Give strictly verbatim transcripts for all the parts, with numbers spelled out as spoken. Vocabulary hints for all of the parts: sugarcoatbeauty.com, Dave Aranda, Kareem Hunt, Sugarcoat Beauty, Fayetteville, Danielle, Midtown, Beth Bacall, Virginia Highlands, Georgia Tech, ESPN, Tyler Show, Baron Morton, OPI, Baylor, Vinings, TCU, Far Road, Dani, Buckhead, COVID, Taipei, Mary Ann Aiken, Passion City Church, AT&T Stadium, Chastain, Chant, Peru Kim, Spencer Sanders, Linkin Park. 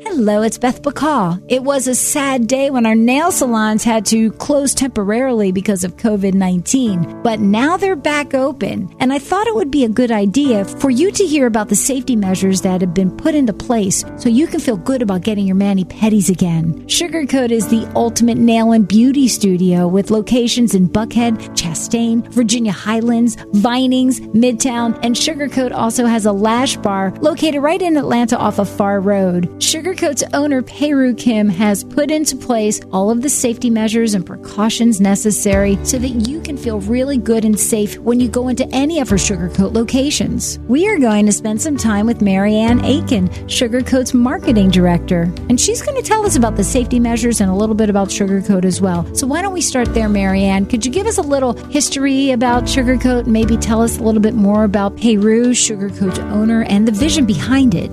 Hello, it's Beth Bacall. It was a sad day when our nail salons had to close temporarily because of covid nineteen, but now they're back open, and I thought it would be a good idea for you to hear about the safety measures that have been put into place so you can feel good about getting your mani-pedis again. Sugarcoat is the ultimate nail and beauty studio with locations in Buckhead, Chastain, Virginia Highlands, Vinings, Midtown, and Sugarcoat also has a lash bar located right in Atlanta off of Far Road. Sugarcoat's owner, Peru Kim, has put into place all of the safety measures and precautions necessary so that you can feel really good and safe when you go into any of her Sugarcoat locations. We are going to spend some time with Mary Ann Aiken, Sugarcoat's marketing director, and she's going to tell us about the safety measures and a little bit about Sugarcoat as well. So why don't we start there, Mary Ann? Could you give us a little history about Sugarcoat and maybe tell us a little bit more about Peru, Sugarcoat's owner, and the vision behind it?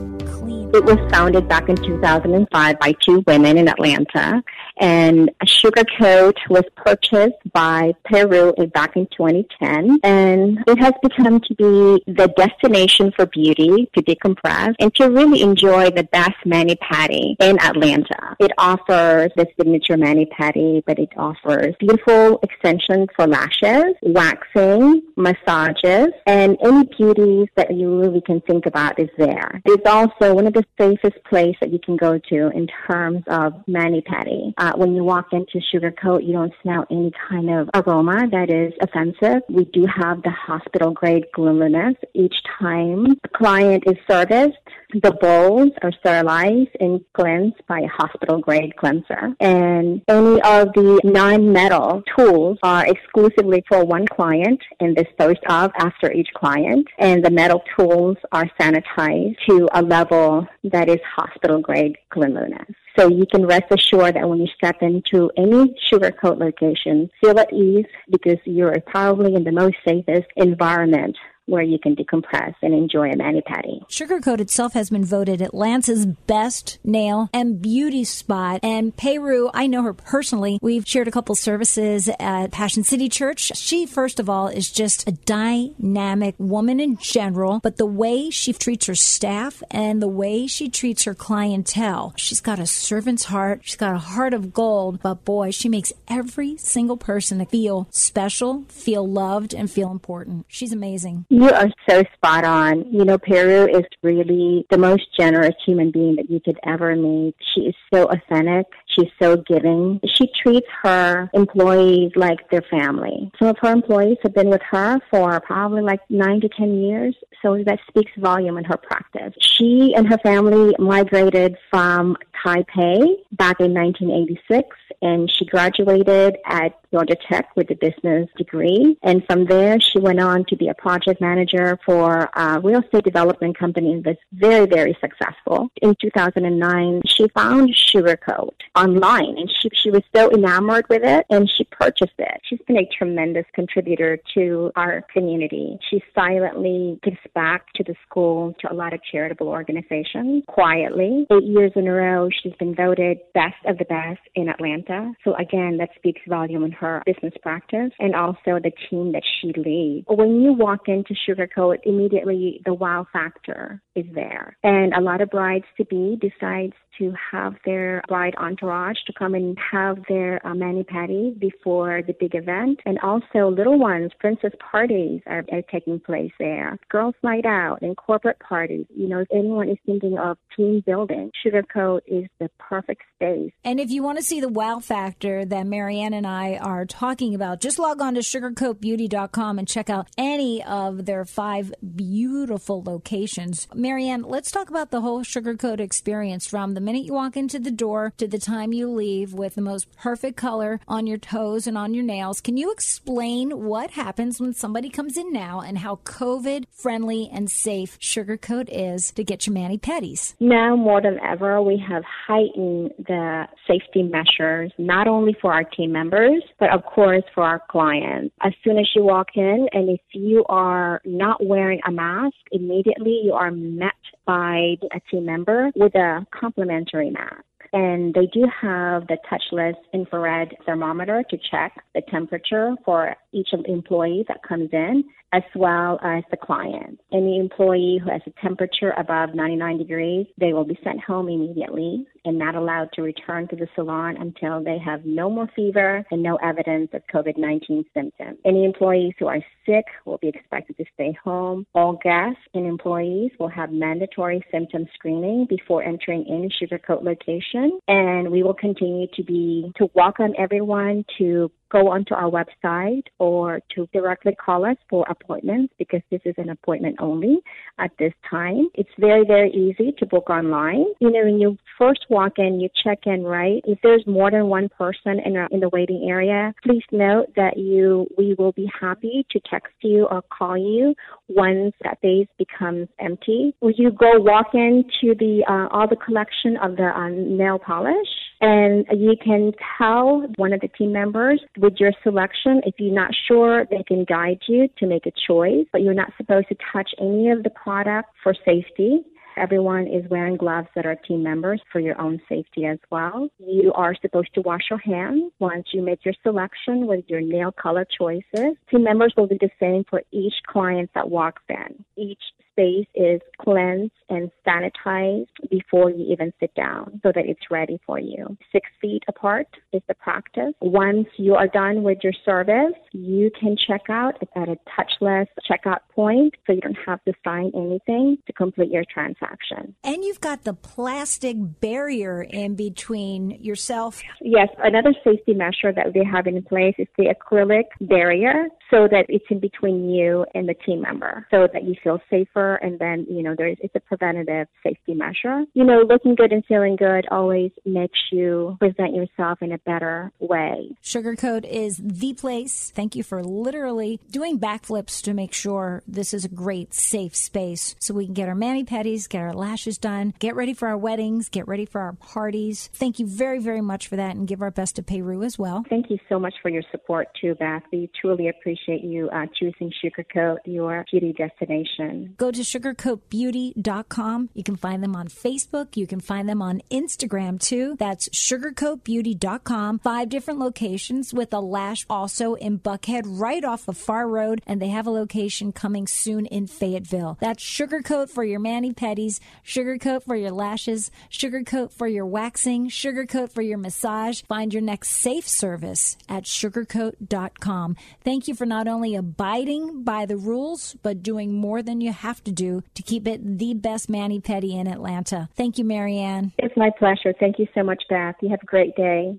It was founded back in two thousand five by two women in Atlanta, and Sugarcoat was purchased by Peru back in twenty ten, and it has become to be the destination for beauty, to decompress, and to really enjoy the best mani-pedi in Atlanta. It offers the signature mani-pedi, but it offers beautiful extensions for lashes, waxing, massages, and any beauties that you really can think about is there. It's also one of the safest place that you can go to in terms of mani-pedi. Uh, when you walk into Sugarcoat, you don't smell any kind of aroma that is offensive. We do have the hospital-grade cleanliness. Each time the client is serviced, the bowls are sterilized and cleansed by a hospital-grade cleanser. And any of the non-metal tools are exclusively for one client and disposed of after each client. And the metal tools are sanitized to a level that is hospital-grade cleanliness. So you can rest assured that when you step into any Sugarcoat location, feel at ease because you're probably in the most safest environment where you can decompress and enjoy a mani-pedi. Sugarcoat itself has been voted Atlanta's best nail and beauty spot. And Peru, I know her personally. We've shared a couple services at Passion City Church. She, first of all, is just a dynamic woman in general, but the way she treats her staff and the way she treats her clientele. She's got a servant's heart. She's got a heart of gold, but boy, she makes every single person feel special, feel loved, and feel important. She's amazing. You are so spot on. You know, Peru is really the most generous human being that you could ever meet. She is so authentic. She's so giving. She treats her employees like their family. Some of her employees have been with her for probably like nine to ten years, so that speaks volume in her practice. She and her family migrated from Taipei back in nineteen eighty-six, and she graduated at Georgia Tech with a business degree. And from there, she went on to be a project manager for a real estate development company that's very, very successful. In two thousand nine, she found Sugarcoat online, and she, she was so enamored with it, and she purchased it. She's been a tremendous contributor to our community. She silently gives back to the school, to a lot of charitable organizations, quietly. Eight years in a row, she's been voted best of the best in Atlanta. So again, that speaks volume in her business practice and also the team that she leads. When you walk into Sugarcoat, immediately the wow factor is there. And a lot of brides-to-be decides to have their bride entourage to come and have their uh, mani-pedi before the big event. And also little ones, princess parties are, are taking place there. Girls' night out and corporate parties. You know, if anyone is thinking of team building, Sugarcoat is the perfect space. And if you want to see the wow factor that Mary Ann and I are talking about, just log on to sugarcoat beauty dot com and check out any of their five beautiful locations. Mary Ann, let's talk about the whole Sugarcoat experience from the minute you walk into the door to the time time you leave with the most perfect color on your toes and on your nails. Can you explain what happens when somebody comes in now and how COVID-friendly and safe Sugarcoat is to get your mani-pedis? Now more than ever, we have heightened the safety measures, not only for our team members, but of course for our clients. As soon as you walk in, and if you are not wearing a mask, immediately you are met by a team member with a complimentary mask. And they do have the touchless infrared thermometer to check the temperature for each of the employees that comes in, as well as the client. Any employee who has a temperature above ninety-nine degrees, they will be sent home immediately and not allowed to return to the salon until they have no more fever and no evidence of COVID nineteen symptoms. Any employees who are sick will be expected to stay home. All guests and employees will have mandatory symptom screening before entering any Sugarcoat location, and we will continue to be to welcome everyone to go onto our website or to directly call us for appointments, because this is an appointment only at this time. It's very, very easy to book online. You know, when you first walk in, you check in, right? If there's more than one person in, a, in the waiting area, please note that you we will be happy to text you or call you once that space becomes empty. Will you go walk into the uh, all the collection of the uh, nail polish? And you can tell one of the team members with your selection. If you're not sure, they can guide you to make a choice, but you're not supposed to touch any of the product for safety. Everyone is wearing gloves that are team members for your own safety as well. You are supposed to wash your hands once you make your selection with your nail color choices. Team members will do the same for each client that walks in. Each space is cleansed and sanitized before you even sit down so that it's ready for you. Six feet apart is the practice. Once you are done with your service, you can check out at a touchless checkout point, so you don't have to sign anything to complete your transaction. And you've got the plastic barrier in between yourself. Yes, another safety measure that we have in place is the acrylic barrier, so that it's in between you and the team member so that you feel safer. And then, you know, there is, it's a preventative safety measure. You know, looking good and feeling good always makes you present yourself in a better way. Sugarcoat is the place. Thank you for literally doing backflips to make sure this is a great, safe space so we can get our mani-pedis, get our lashes done, get ready for our weddings, get ready for our parties. Thank you very, very much for that, and give our best to Peru as well. Thank you so much for your support too, Beth. We truly appreciate you uh, choosing Sugarcoat, your beauty destination. Go to sugarcoat beauty dot com. You can find them on Facebook. You can find them on Instagram, too. That's sugarcoat beauty dot com. Five different locations, with a lash also in Buckhead right off of Far Road. And they have a location coming soon in Fayetteville. That's Sugarcoat for your mani-pedis, Sugarcoat for your lashes, Sugarcoat for your waxing, Sugarcoat for your massage. Find your next safe service at sugarcoat dot com. Thank you for not only abiding by the rules, but doing more than you have to do to keep it the best mani-pedi in Atlanta. Thank you, Mary Ann. It's my pleasure. Thank you so much, Beth. You have a great day.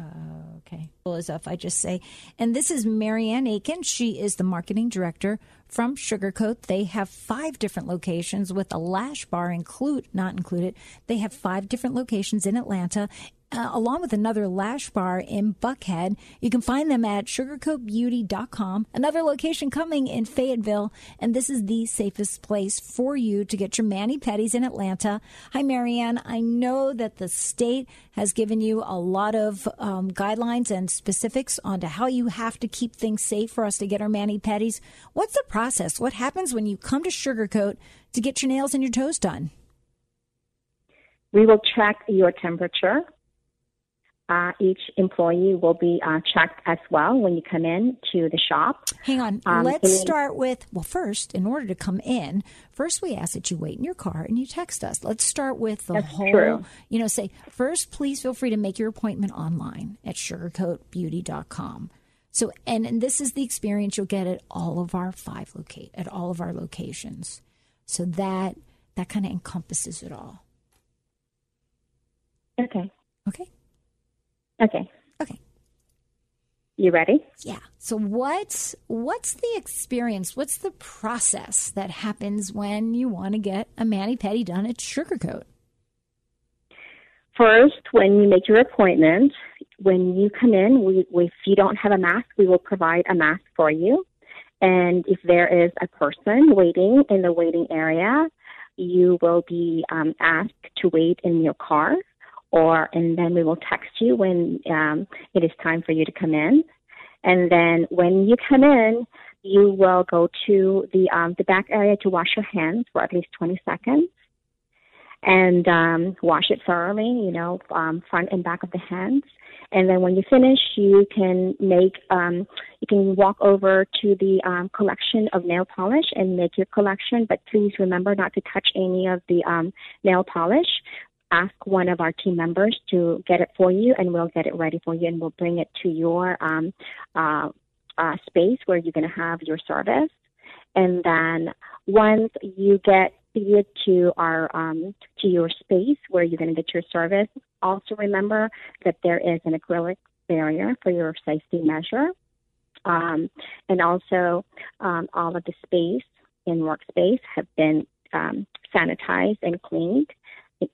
Uh, okay. Well, as if I just say, and this is Mary Ann Aiken. She is the marketing director from Sugarcoat. They have five different locations with a lash bar include, not included. They have five different locations in Atlanta, Uh, along with another lash bar in Buckhead. You can find them at sugarcoat beauty dot com. Another location coming in Fayetteville, and this is the safest place for you to get your mani-pedis in Atlanta. Hi, Mary Ann. I know that the state has given you a lot of um, guidelines and specifics on to how you have to keep things safe for us to get our mani-pedis. What's the process? What happens when you come to Sugarcoat to get your nails and your toes done? We will check your temperature. Uh, each employee will be uh, checked as well when you come in to the shop. Hang on. Um, Let's and- start with, well, first, in order to come in, first we ask that you wait in your car and you text us. Let's start with the That's whole, true. you know, say, first, please feel free to make your appointment online at sugarcoat beauty dot com. So, and, and this is the experience you'll get at all of our five locate, at all of our locations. So that, that kind of encompasses it all. Okay. Okay. Okay. Okay. You ready? Yeah. So what's, what's the experience? What's the process that happens when you want to get a mani-pedi done at Sugarcoat? First, when you make your appointment, when you come in, we, we, if you don't have a mask, we will provide a mask for you. And if there is a person waiting in the waiting area, you will be um, asked to wait in your car, or and then we will text you when um, it is time for you to come in. And then when you come in, you will go to the um, the back area to wash your hands for at least twenty seconds. And um, wash it thoroughly, you know, um, front and back of the hands. And then when you finish, you can make, um, you can walk over to the um, collection of nail polish and make your collection. But please remember not to touch any of the um, nail polish. Ask one of our team members to get it for you, and we'll get it ready for you, and we'll bring it to your um, uh, uh, space where you're going to have your service. And then once you get to our um, to your space where you're going to get your service, also remember that there is an acrylic barrier for your safety measure, um, and also um, all of the space in workspace have been um, sanitized and cleaned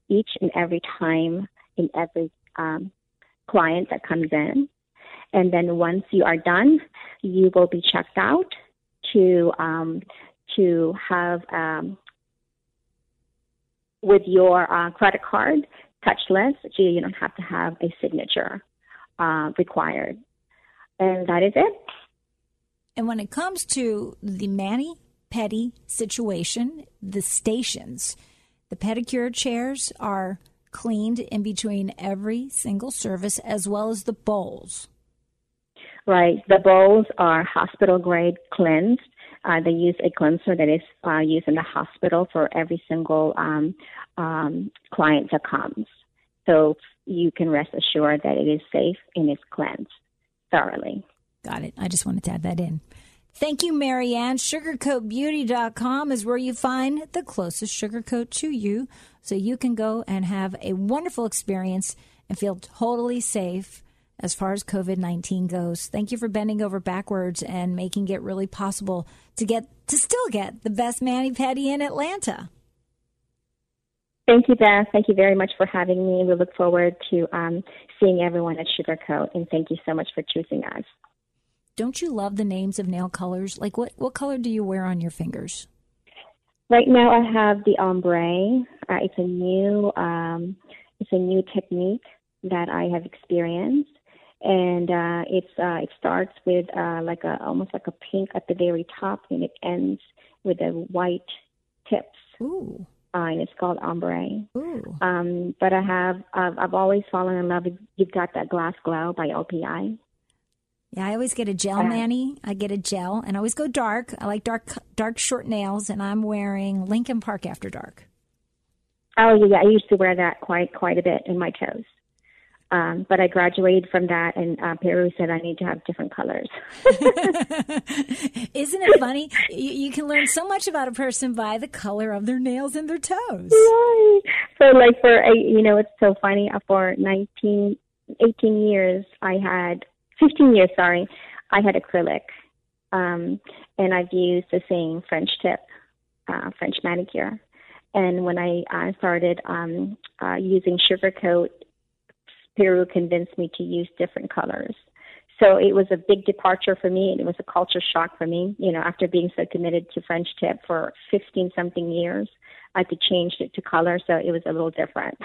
each and every time in every um, client that comes in. And then once you are done, you will be checked out to um, to have um, with your uh, credit card, touchless, so you don't have to have a signature uh, required. And that is it. And when it comes to the mani-pedi situation, the stations, the pedicure chairs are cleaned in between every single service, as well as the bowls. Right. The bowls are hospital-grade cleansed. Uh, they use a cleanser that is uh, used in the hospital for every single um, um, client that comes. So you can rest assured that it is safe and is cleansed thoroughly. Got it. I just wanted to add that in. Thank you, Mary Ann. sugarcoat beauty dot com is where you find the closest sugarcoat to you, so you can go and have a wonderful experience and feel totally safe as far as covid nineteen goes. Thank you for bending over backwards and making it really possible to get to still get the best mani-pedi in Atlanta. Thank you, Beth. Thank you very much for having me. We look forward to um, seeing everyone at Sugarcoat, and thank you so much for choosing us. Don't you love the names of nail colors? Like, what, what color do you wear on your fingers? Right now I have the ombre. Uh, it's a new um, it's a new technique that I have experienced. And uh, it's uh, it starts with uh, like a almost like a pink at the very top, and it ends with a white tips. Ooh. Uh, and it's called ombre. Ooh. Um, but I have I've, I've always fallen in love with You've Got That Glass Glow by O P I. Yeah, I always get a gel uh, mani. I get a gel, and I always go dark. I like dark dark short nails, and I'm wearing Linkin Park After Dark. Oh yeah, I used to wear that quite quite a bit in my toes. Um, but I graduated from that, and uh, Peru said I need to have different colors. Isn't it funny? You, you can learn so much about a person by the color of their nails and their toes. Right. So, like, for, a, you know, it's so funny. For nineteen, eighteen years, I had, fifteen years, sorry, I had acrylic. Um, and I've used the same French tip, uh, French manicure. And when I uh, started um, uh, using Sugarcoat, Peru convinced me to use different colors. So it was a big departure for me, and it was a culture shock for me. You know, after being so committed to French tip for fifteen-something years, I could change it to color, so it was a little different.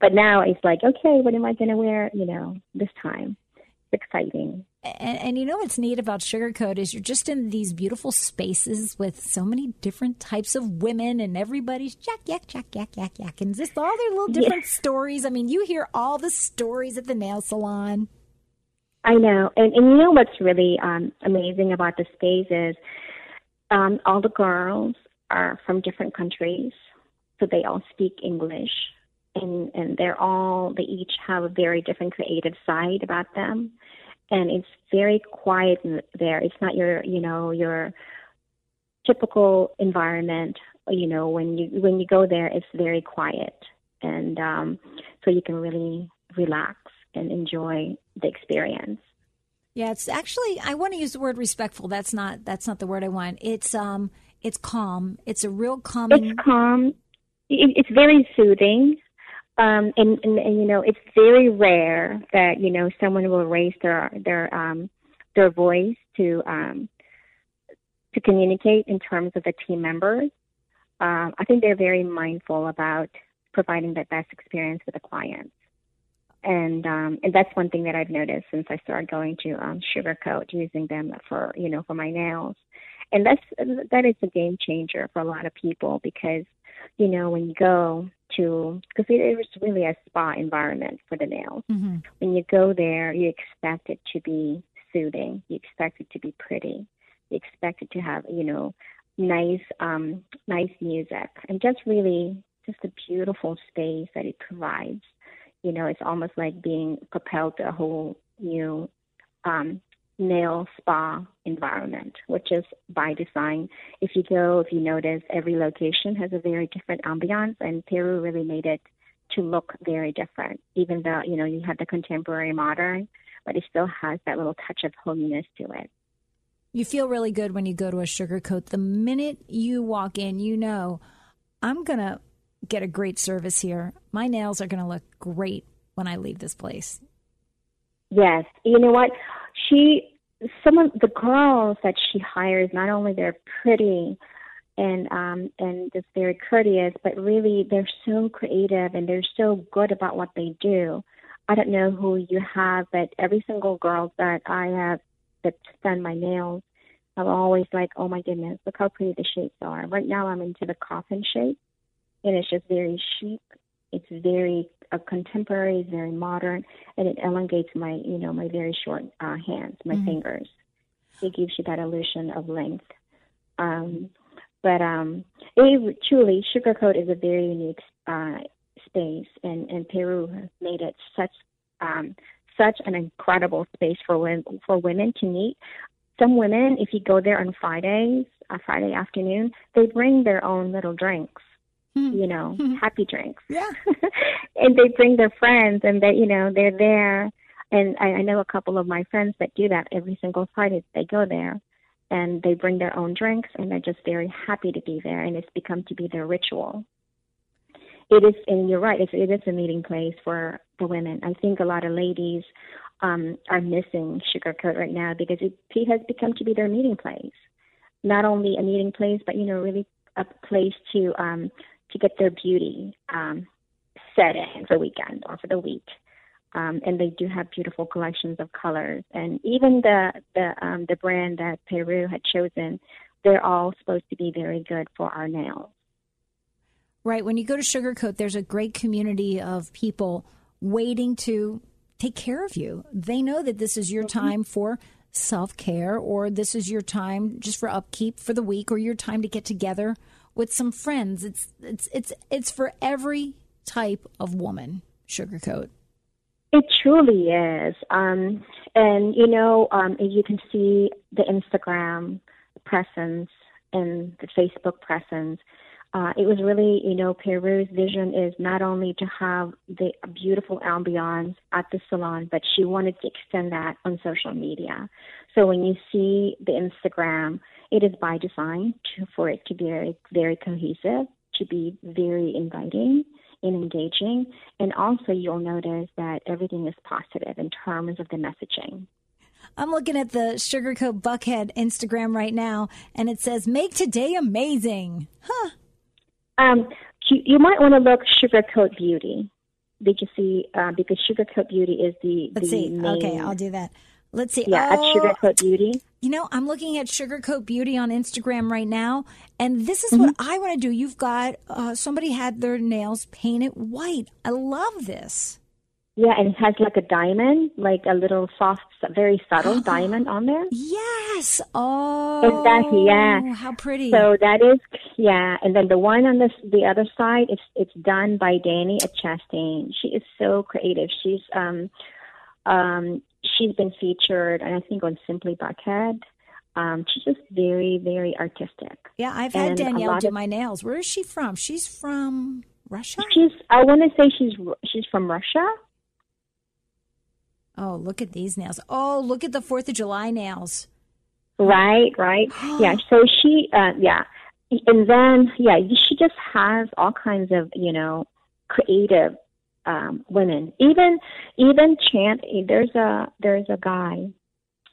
But now it's like, okay, what am I going to wear, you know, this time? It's exciting. And, and you know what's neat about Sugarcoat is you're just in these beautiful spaces with so many different types of women, and everybody's yak, yak, yak, yak, yak, yak, and just all their little different yeah. stories. I mean, you hear all the stories at the nail salon. I know. And, and you know what's really um, amazing about the space is um, all the girls are from different countries, so they all speak English. And, and they're all, they each have a very different creative side about them. And it's very quiet there. It's not your, you know, your typical environment. You know, when you when you go there, it's very quiet, and um, so you can really relax and enjoy the experience. Yeah, it's actually, I want to use the word respectful. That's not that's not the word I want. It's um, it's calm. It's a real calming. It's calm. It, it's very soothing. Um, and, and, and, you know, it's very rare that, you know, someone will raise their, their, um, their voice to, um, to communicate in terms of the team members. Um, I think they're very mindful about providing the best experience for the clients. And, um, and that's one thing that I've noticed since I started going to, um, Sugarcoat, using them for, you know, for my nails. And that's, that is a game changer for a lot of people, because, you know, when you go to, because it, it was really a spa environment for the nails. Mm-hmm. When you go there, you expect it to be soothing. You expect it to be pretty. You expect it to have, you know, nice, um, nice music, and just really just a beautiful space that it provides. You know, it's almost like being propelled to a whole new, um, nail spa environment, which is by design. If you go, if you notice, every location has a very different ambiance, and Peru really made it to look very different. Even though, you know, you have the contemporary modern, but it still has that little touch of hominess to it. You feel really good when you go to a Sugarcoat. The minute you walk in, you know, I'm going to get a great service here. My nails are going to look great when I leave this place. Yes. You know what? She, some of the girls that she hires, not only they're pretty and um, and just very courteous, but really they're so creative and they're so good about what they do. I don't know who you have, but every single girl that I have that's done my nails, I'm always like, oh my goodness, look how pretty the shapes are. Right now I'm into the coffin shape, and it's just very chic. It's very uh, contemporary, very modern, and it elongates my, you know, my very short uh, hands, my mm-hmm. fingers. It gives you that illusion of length. Um, but um, it, truly, Sugarcoat is a very unique uh, space, and, and Peru has made it such um, such an incredible space for women, for women to meet. Some women, if you go there on Fridays, a Friday afternoon, they bring their own little drinks. You know, mm-hmm. happy drinks. Yeah. And they bring their friends, and they, you know, they're there. And I, I know a couple of my friends that do that every single Friday. They go there and they bring their own drinks, and they're just very happy to be there. And it's become to be their ritual. It is, and you're right, it's, it is a meeting place for the women. I think a lot of ladies um, are missing Sugarcoat right now because it, it has become to be their meeting place. Not only a meeting place, but, you know, really a place to, um, to get their beauty um, set in for the weekend or for the week. Um, and they do have beautiful collections of colors. And even the the, um, the brand that Peru had chosen, they're all supposed to be very good for our nails. Right. When you go to Sugarcoat, there's a great community of people waiting to take care of you. They know that this is your mm-hmm. time for self-care, or this is your time just for upkeep for the week, or your time to get together with some friends. It's it's it's it's for every type of woman, Sugarcoat. It truly is. Um, and, you know, um, you can see the Instagram presence and the Facebook presence. Uh, it was really, you know, Peru's vision is not only to have the beautiful ambiance at the salon, but she wanted to extend that on social media. So when you see the Instagram, it is by design to, for it to be very, very cohesive, to be very inviting and engaging. And also you'll notice that everything is positive in terms of the messaging. I'm looking at the Sugarcoat Buckhead Instagram right now, and it says, make today amazing. Huh. Um, you, you might want to look Sugarcoat Beauty. Did you see? Uh, because Sugarcoat Beauty is the, Let's the see. Main. Okay, I'll do that. Let's see. Yeah, oh, at Sugarcoat Beauty. You know, I'm looking at Sugarcoat Beauty on Instagram right now, and this is mm-hmm. what I want to do. You've got, uh, somebody had their nails painted white. I love this. Yeah, and it has like a diamond, like a little soft, very subtle diamond on there. Yes. Oh. Exactly, yeah. How pretty. So that is, yeah. And then the one on this, the other side, it's it's done by Dani at Chastain. She is so creative. She's, um, um, she's been featured, and I think on Simply Buckhead. Um, she's just very, very artistic. Yeah, I've had and Danielle do of, my nails. Where is she from? She's from Russia? She's. I want to say she's she's from Russia. Oh, look at these nails. Oh, look at the fourth of July nails. Right, right. Yeah, so she, uh, yeah. And then, yeah, she just has all kinds of, you know, creative um, women. Even even Chant, there's a there's a guy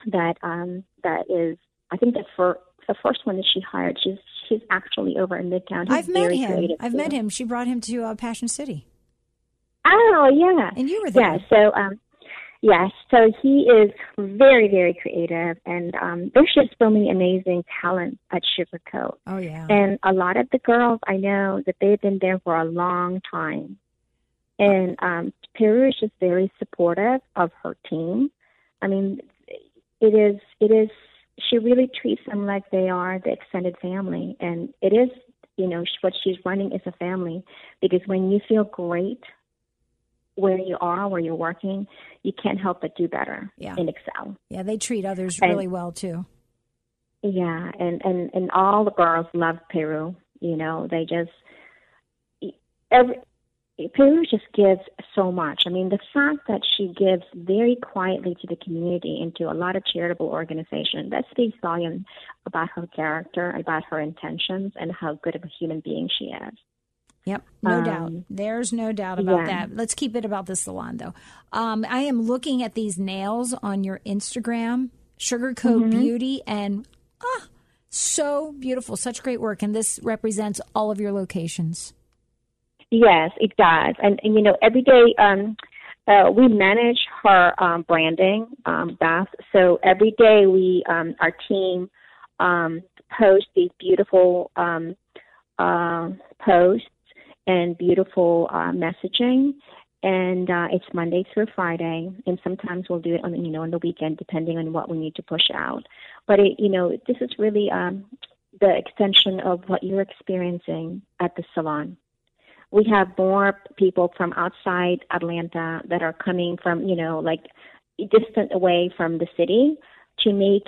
that um, that is, I think the first the first one that she hired. She's she's actually over in Midtown. He's I've met him. I've too. met him. She brought him to uh, Passion City. Oh yeah, and you were there. Yeah, so. Um, Yes, so he is very, very creative, and um, there's just so many amazing talents at Sugarcoat. Oh, yeah. And a lot of the girls I know that they've been there for a long time, and um, Peru is just very supportive of her team. I mean, it is, it is. She really treats them like they are the extended family, and it is, you know, what she's running is a family, because when you feel great where you are, where you're working, you can't help but do better yeah. and excel. Yeah, they treat others and, really well, too. Yeah, and, and, and all the girls love Peru. You know, they just, every, Peru just gives so much. I mean, the fact that she gives very quietly to the community and to a lot of charitable organizations, that speaks volumes about her character, about her intentions, and how good of a human being she is. Yep, no um, doubt. There's no doubt about yeah. that. Let's keep it about the salon, though. Um, I am looking at these nails on your Instagram, Sugarcoat mm-hmm. Beauty, and ah, so beautiful, such great work. And this represents all of your locations. Yes, it does. And, and you know, every day um, uh, we manage her um, branding, um, Beth. So every day we, um, our team, um, posts these beautiful um, uh, posts. And beautiful uh, messaging, and uh, it's Monday through Friday, and sometimes we'll do it on, you know, on the weekend, depending on what we need to push out. But it, you know, this is really um, the extension of what you're experiencing at the salon. We have more people from outside Atlanta that are coming from, you know, like distant away from the city to make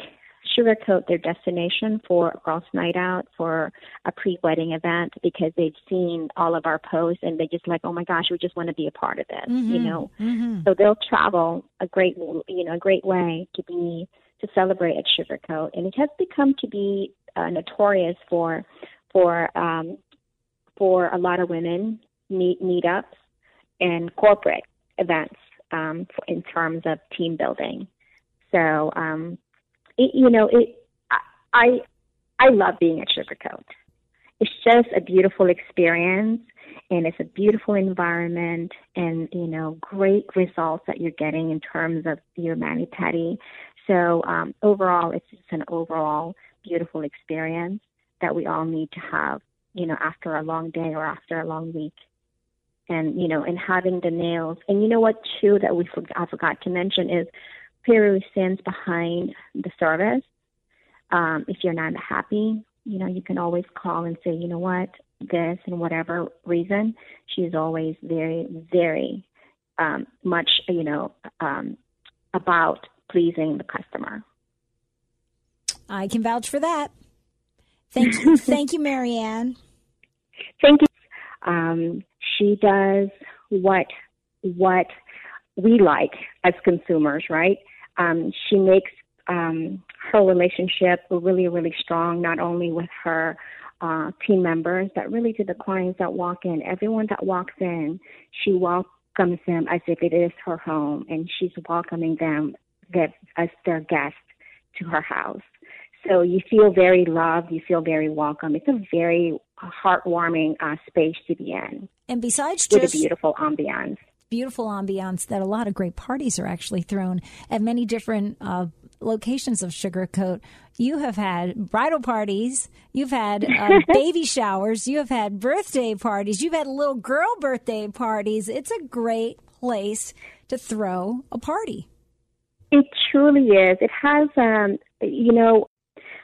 Sugarcoat their destination for a girls' night out, for a pre-wedding event, because they've seen all of our posts and they just like, oh my gosh, we just want to be a part of this, mm-hmm. you know. Mm-hmm. So they'll travel a great, you know, a great way to be to celebrate at Sugarcoat, and it has become to be uh, notorious for for um, for a lot of women meet meetups and corporate events um, for, in terms of team building. So. Um, It, you know, it. I I love being at Sugarcoat. It's just a beautiful experience, and it's a beautiful environment, and, you know, great results that you're getting in terms of your mani-pedi. So um, overall, it's just an overall beautiful experience that we all need to have, you know, after a long day or after a long week. And, you know, and having the nails. And you know what, too, that we for- I forgot to mention is, Peru stands behind the service. Um, if you're not happy, you know, you can always call and say, you know what, this and whatever reason. She's always very, very um, much, you know, um, about pleasing the customer. I can vouch for that. Thank you, thank you, Mary Ann. Thank you. Um, she does what what we like as consumers, right? Um, she makes um, her relationship really, really strong, not only with her uh, team members, but really to the clients that walk in. Everyone that walks in, she welcomes them as if it is her home, and she's welcoming them that, as their guest to her house. So you feel very loved. You feel very welcome. It's a very heartwarming uh, space to be in. And besides just... With a beautiful ambiance. Beautiful ambiance that a lot of great parties are actually thrown at many different uh, locations of Sugarcoat. You have had bridal parties, you've had uh, baby showers, you have had birthday parties, you've had little girl birthday parties. It's a great place to throw a party. It truly is. It has, um, you know,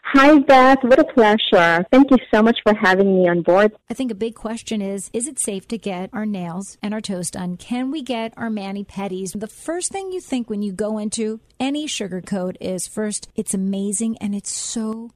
hi, Beth. What a pleasure. Thank you so much for having me on board. I think a big question is, is it safe to get our nails and our toes done? Can we get our mani-pedis? The first thing you think when you go into any Sugarcoat is, first, it's amazing and it's so